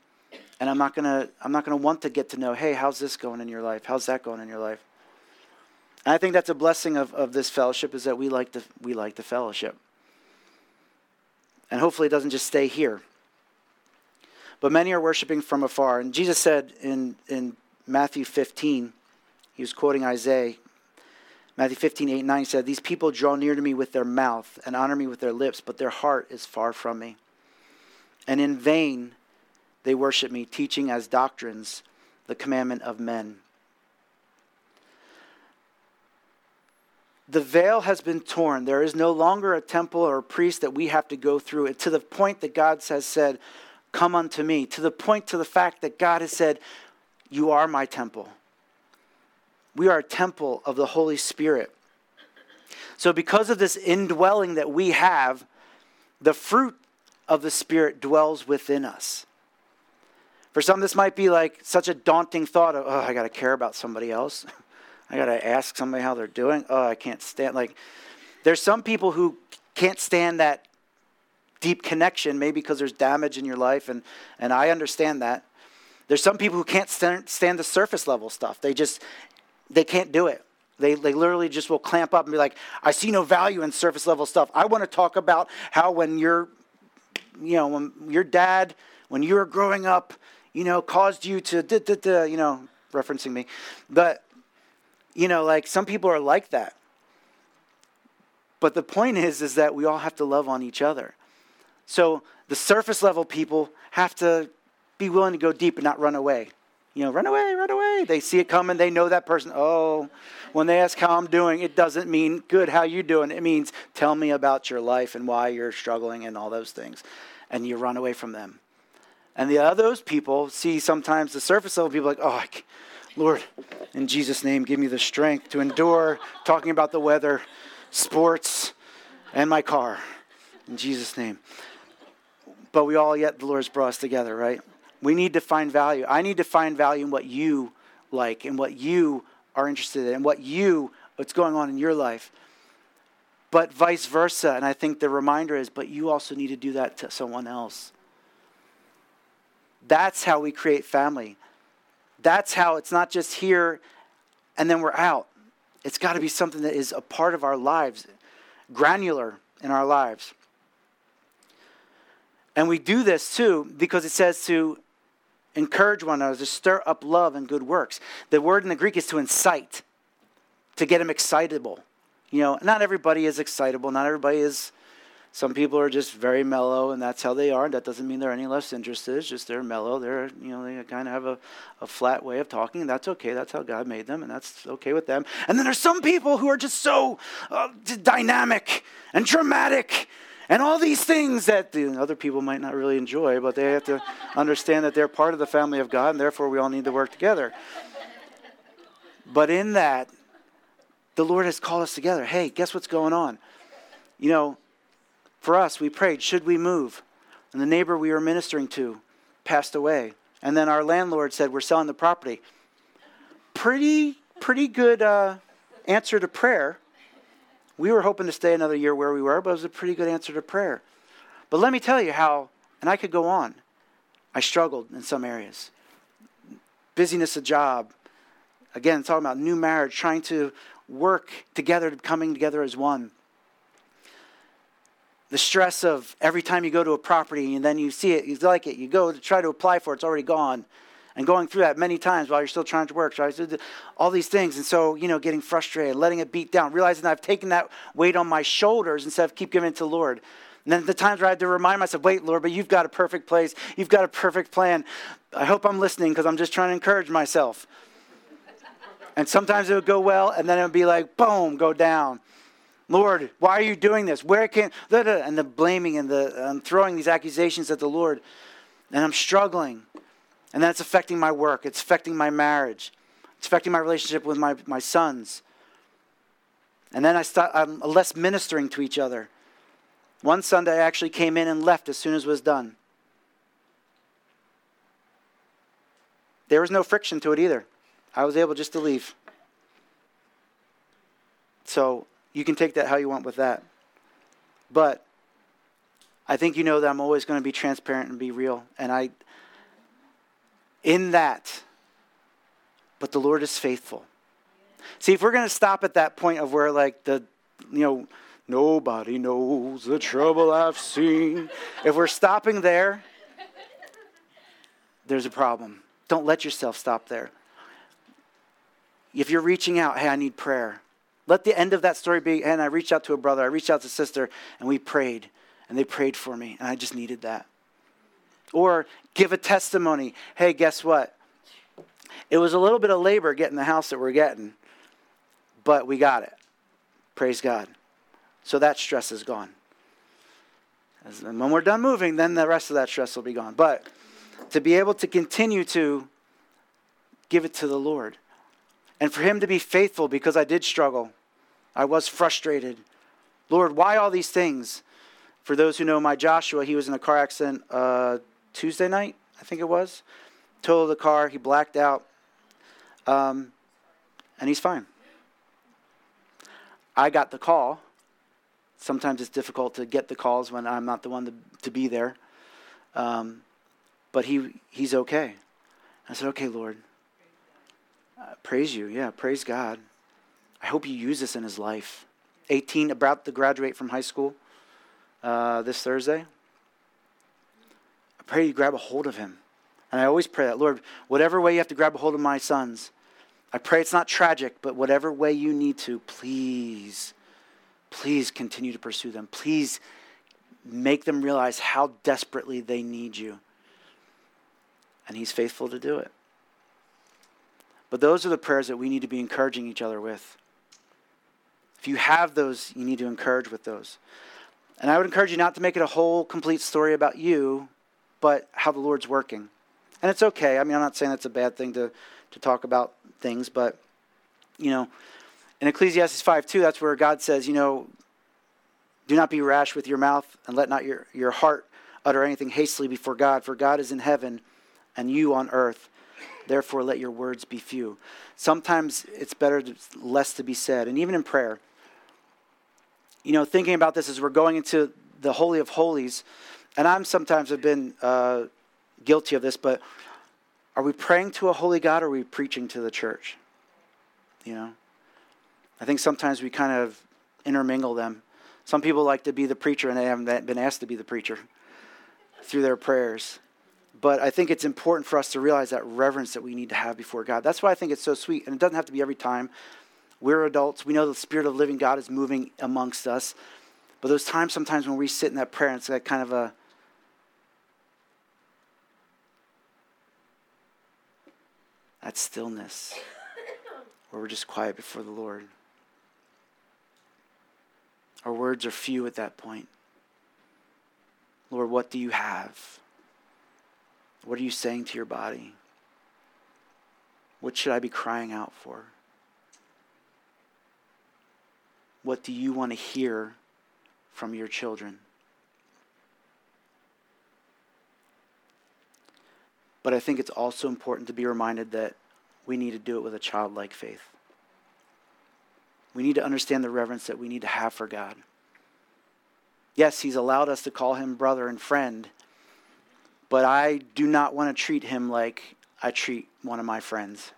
and I'm not going to I'm not going to want to get to know, hey, how's this going in your life? How's that going in your life? And I think that's a blessing of, of this fellowship, is that we like the we like the fellowship. And hopefully it doesn't just stay here. But many are worshiping from afar. And Jesus said in, in Matthew fifteen, he was quoting Isaiah, Matthew fifteen, eight, nine, he said, "These people draw near to me with their mouth and honor me with their lips, but their heart is far from me. And in vain they worship me, teaching as doctrines the commandment of men." The veil has been torn. There is no longer a temple or a priest that we have to go through. It, to the point that God has said, "Come unto me." To the point, to the fact that God has said, "You are my temple." We are a temple of the Holy Spirit. So because of this indwelling that we have, the fruit of the Spirit dwells within us. For some, this might be like such a daunting thought of, oh, I got to care about somebody else. I got to ask somebody how they're doing. Oh, I can't stand. Like, there's some people who can't stand that deep connection, maybe because there's damage in your life, and, and I understand that. There's some people who can't stand, stand the surface level stuff. They just, they can't do it. They they literally just will clamp up and be like, I see no value in surface level stuff. I want to talk about how when you're, you know, when your dad, when you were growing up, you know, caused you to, da, da, da, you know, referencing me. But, you know, like some people are like that. But the point is, is that we all have to love on each other. So the surface level people have to be willing to go deep and not run away. You know, run away, run away. They see it coming. They know that person. Oh, when they ask how I'm doing, it doesn't mean good, how you doing. It means tell me about your life and why you're struggling and all those things. And you run away from them. And the other those people see sometimes the surface level people like, oh, I can't. Lord, in Jesus' name, give me the strength to endure talking about the weather, sports, and my car. In Jesus' name. But we all yet, the Lord's brought us together, right? We need to find value. I need to find value in what you like and what you are interested in and what you, what's going on in your life. but vice versa. And I think the reminder is, but you also need to do that to someone else. That's how we create family. That's how it's not just here and then we're out. It's got to be something that is a part of our lives, granular in our lives. And we do this too because it says to encourage one another, to stir up love and good works. The word in the Greek is to incite, to get them excitable. You know, not everybody is excitable. Not everybody is. Some people are just very mellow, and that's how they are. And that doesn't mean they're any less interested. It's just they're mellow. They're, you know, they kind of have a, a flat way of talking, and that's okay. That's how God made them, and that's okay with them. And then there's some people who are just so uh, dynamic and dramatic and all these things that you know, other people might not really enjoy, but they have to understand that they're part of the family of God, and therefore we all need to work together. But in that, the Lord has called us together. Hey, guess what's going on? You know, for us, we prayed, should we move? And the neighbor we were ministering to passed away. And then our landlord said, we're selling the property. Pretty, pretty good uh, answer to prayer. We were hoping to stay another year where we were, but it was a pretty good answer to prayer. But let me tell you how, and I could go on. I struggled in some areas. Busyness of job. Again, talking about new marriage, trying to work together, coming together as one. The stress of every time you go to a property and then you see it, you like it, you go to try to apply for it, it's already gone. And going through that many times while you're still trying to work, trying to do all these things. And so, you know, getting frustrated, letting it beat down, realizing I've taken that weight on my shoulders instead of keep giving it to the Lord. And then the times where I had to remind myself, wait, Lord, but you've got a perfect place. You've got a perfect plan. I hope I'm listening because I'm just trying to encourage myself. And sometimes it would go well, and then it would be like, boom, go down. Lord, why are you doing this? Where can, da, da, and the blaming and the um, throwing these accusations at the Lord. And I'm struggling. And that's affecting my work. It's affecting my marriage. It's affecting my relationship with my, my sons. And then I start, I'm less ministering to each other. One Sunday, I actually came in and left as soon as it was done. There was no friction to it either. I was able just to leave. So you can take that how you want with that. But I think you know that I'm always going to be transparent and be real. And I, in that, but the Lord is faithful. See, if we're going to stop at that point of where like the, you know, nobody knows the trouble I've seen. If we're stopping there, there's a problem. Don't let yourself stop there. If you're reaching out, hey, I need prayer. Let the end of that story be, and I reached out to a brother, I reached out to a sister, and we prayed, and they prayed for me, and I just needed that. Or give a testimony. Hey, guess what? It was a little bit of labor getting the house that we're getting, but we got it. Praise God. So that stress is gone. And when we're done moving, then the rest of that stress will be gone. But to be able to continue to give it to the Lord, and for him to be faithful, because I did struggle. I was frustrated. Lord, why all these things? For those who know my Joshua, he was in a car accident uh, Tuesday night, I think it was. Totaled the car. He blacked out. Um, and he's fine. I got the call. Sometimes it's difficult to get the calls when I'm not the one to, to be there. Um, but he he's okay. I said, okay, Lord. Uh, praise you. Yeah, praise God. I hope you use this in his life. eighteen, about to graduate from high school uh, this Thursday. I pray you grab a hold of him. And I always pray that, Lord, whatever way you have to grab a hold of my sons, I pray it's not tragic, but whatever way you need to, please, please continue to pursue them. Please make them realize how desperately they need you. And he's faithful to do it. But those are the prayers that we need to be encouraging each other with. If you have those, you need to encourage with those. And I would encourage you not to make it a whole, complete story about you, but how the Lord's working. And it's okay. I mean, I'm not saying that's a bad thing to, to talk about things, but, you know, in Ecclesiastes five two, that's where God says, you know, do not be rash with your mouth and let not your, your heart utter anything hastily before God, for God is in heaven and you on earth. Therefore, let your words be few. Sometimes it's better to, less to be said. And even in prayer, you know, thinking about this as we're going into the Holy of Holies, and I'm sometimes have been uh, guilty of this, but are we praying to a holy God or are we preaching to the church? You know, I think sometimes we kind of intermingle them. Some people like to be the preacher and they haven't been asked to be the preacher through their prayers. But I think it's important for us to realize that reverence that we need to have before God. That's why I think it's so sweet. And it doesn't have to be every time. We're adults. We know the Spirit of the living God is moving amongst us. But those times sometimes when we sit in that prayer, and it's that kind of a, that stillness where we're just quiet before the Lord. Our words are few at that point. Lord, what do you have? What are you saying to your body? What should I be crying out for? What do you want to hear from your children? But I think it's also important to be reminded that we need to do it with a childlike faith. We need to understand the reverence that we need to have for God. Yes, he's allowed us to call him brother and friend, but I do not want to treat him like I treat one of my friends.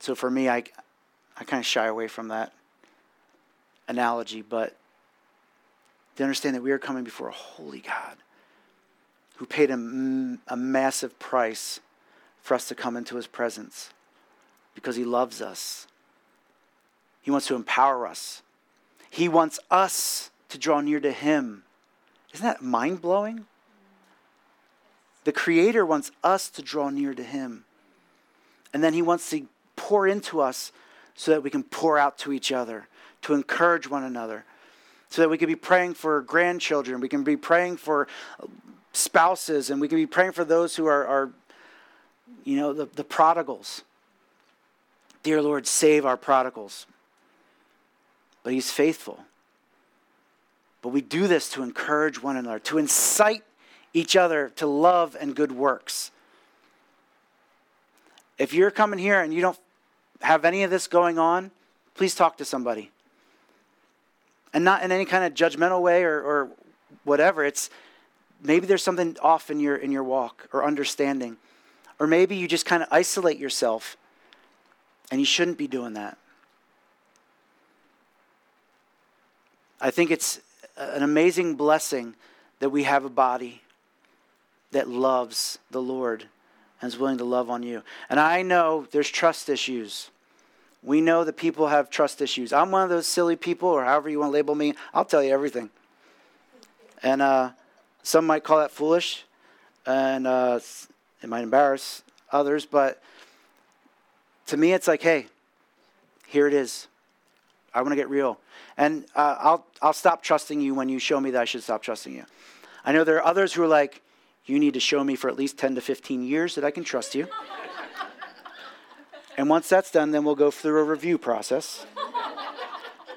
So for me, I, I kind of shy away from that analogy, but to understand that we are coming before a holy God who paid a, a massive price for us to come into his presence because he loves us. He wants to empower us. He wants us to draw near to him. Isn't that mind-blowing? The Creator wants us to draw near to him. And then he wants to pour into us so that we can pour out to each other, to encourage one another, so that we can be praying for grandchildren, we can be praying for spouses, and we can be praying for those who are, are you know, the, the prodigals. Dear Lord, save our prodigals. But he's faithful. But we do this to encourage one another, to incite each other to love and good works. If you're coming here and you don't have any of this going on, please talk to somebody. And not in any kind of judgmental way or, or whatever. It's maybe there's something off in your in your walk or understanding. Or maybe you just kind of isolate yourself and you shouldn't be doing that. I think it's an amazing blessing that we have a body that loves the Lord and is willing to love on you. And I know there's trust issues. We know that people have trust issues. I'm one of those silly people, or however you want to label me. I'll tell you everything. And uh, some might call that foolish, and uh, it might embarrass others. But to me, it's like, hey, here it is. I want to get real. And uh, I'll I'll stop trusting you when you show me that I should stop trusting you. I know there are others who are like, you need to show me for at least ten to fifteen years that I can trust you. And once that's done, then we'll go through a review process,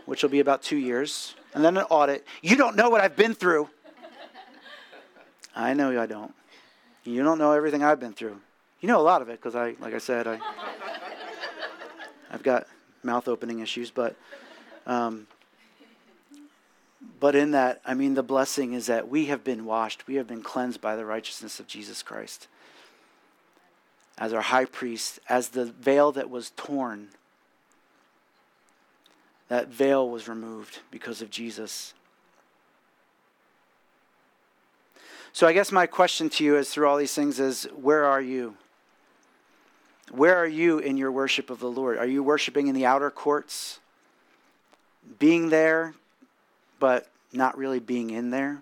which will be about two years. And then an audit. You don't know what I've been through. I know I don't. You don't know everything I've been through. You know a lot of it because, I, like I said, I, I've got mouth opening issues, but um, but in that, I mean, the blessing is that we have been washed, we have been cleansed by the righteousness of Jesus Christ as our high priest, as the veil that was torn. That veil was removed because of Jesus. So I guess my question to you is through all these things is, where are you? Where are you in your worship of the Lord? Are you worshiping in the outer courts? Being there, but not really being in there?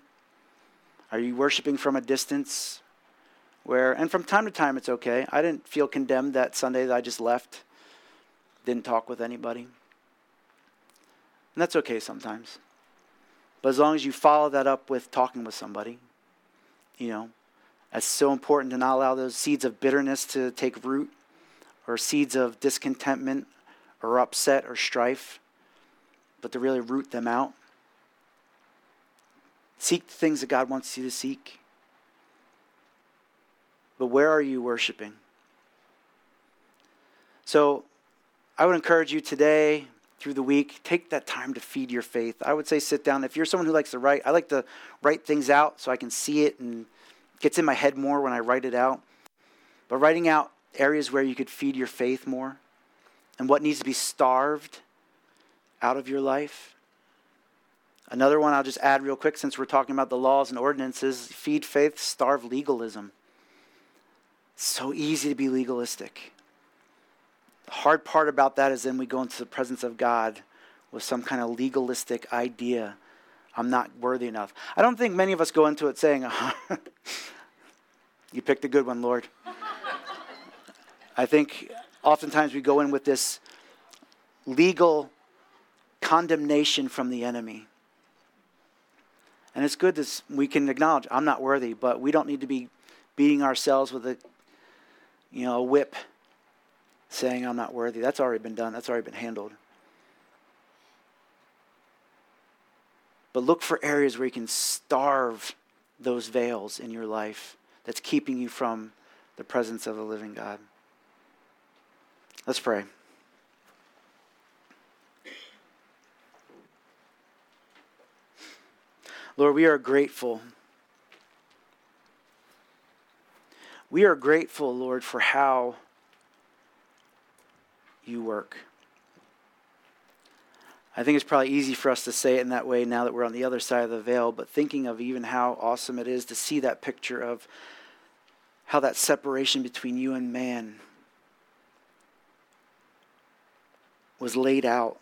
Are you worshiping from a distance? Where, and from time to time, it's okay. I didn't feel condemned that Sunday that I just left. Didn't talk with anybody. And that's okay sometimes. But as long as you follow that up with talking with somebody, you know, that's so important to not allow those seeds of bitterness to take root, or seeds of discontentment or upset or strife, but to really root them out. Seek the things that God wants you to seek. But where are you worshiping? So I would encourage you today through the week. Take that time to feed your faith. I would say sit down. If you're someone who likes to write, I like to write things out so I can see it and it gets in my head more when I write it out. But writing out areas where you could feed your faith more and what needs to be starved out of your life. Another one I'll just add real quick, since we're talking about the laws and ordinances, feed faith, starve legalism. It's so easy to be legalistic. The hard part about that is then we go into the presence of God with some kind of legalistic idea. I'm not worthy enough. I don't think many of us go into it saying, oh, you picked a good one, Lord. I think oftentimes we go in with this legal condemnation from the enemy. And it's good that we can acknowledge, I'm not worthy, but we don't need to be beating ourselves with a, you know, a whip saying I'm not worthy. That's already been done. That's already been handled. But look for areas where you can starve those veils in your life that's keeping you from the presence of the living God. Let's pray. Lord, we are grateful. We are grateful, Lord, for how you work. I think it's probably easy for us to say it in that way now that we're on the other side of the veil, but thinking of even how awesome it is to see that picture of how that separation between you and man was laid out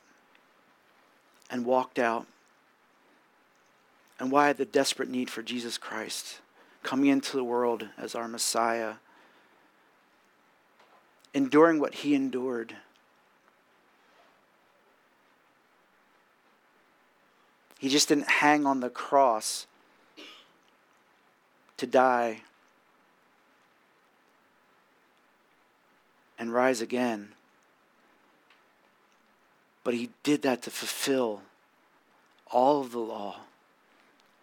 and walked out. And why the desperate need for Jesus Christ coming into the world as our Messiah, enduring what he endured. He just didn't hang on the cross to die and rise again, but he did that to fulfill all of the law,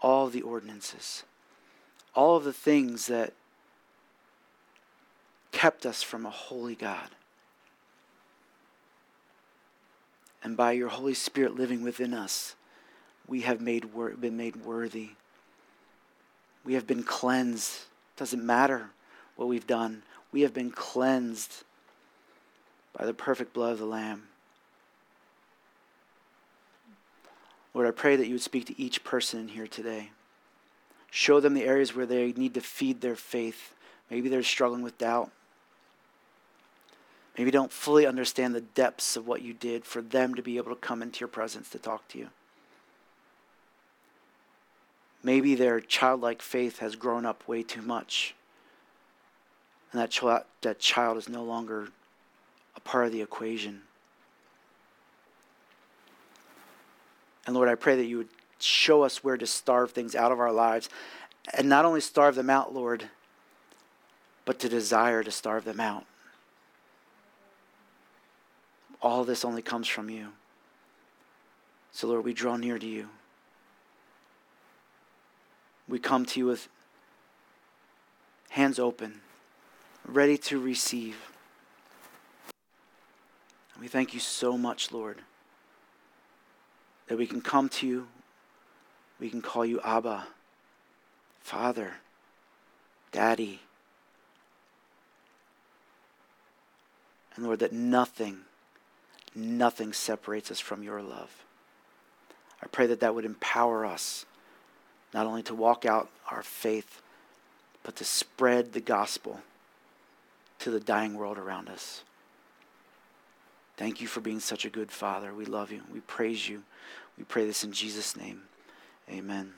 all the ordinances, all of the things that kept us from a holy God. And by your Holy Spirit living within us, we have made wor- been made worthy. We have been cleansed. It doesn't matter what we've done. We have been cleansed by the perfect blood of the Lamb. Lord, I pray that you would speak to each person in here today. Show them the areas where they need to feed their faith. Maybe they're struggling with doubt. Maybe don't fully understand the depths of what you did for them to be able to come into your presence to talk to you. Maybe their childlike faith has grown up way too much, and that child, that child is no longer a part of the equation. And Lord, I pray that you would show us where to starve things out of our lives. And not only starve them out, Lord, but to desire to starve them out. All this only comes from you. So Lord, we draw near to you. We come to you with hands open, ready to receive. And we thank you so much, Lord, that we can come to you, we can call you Abba, Father, Daddy. And Lord, that nothing, nothing separates us from your love. I pray that that would empower us, not only to walk out our faith, but to spread the gospel to the dying world around us. Thank you for being such a good Father. We love you. We praise you. We pray this in Jesus' name. Amen.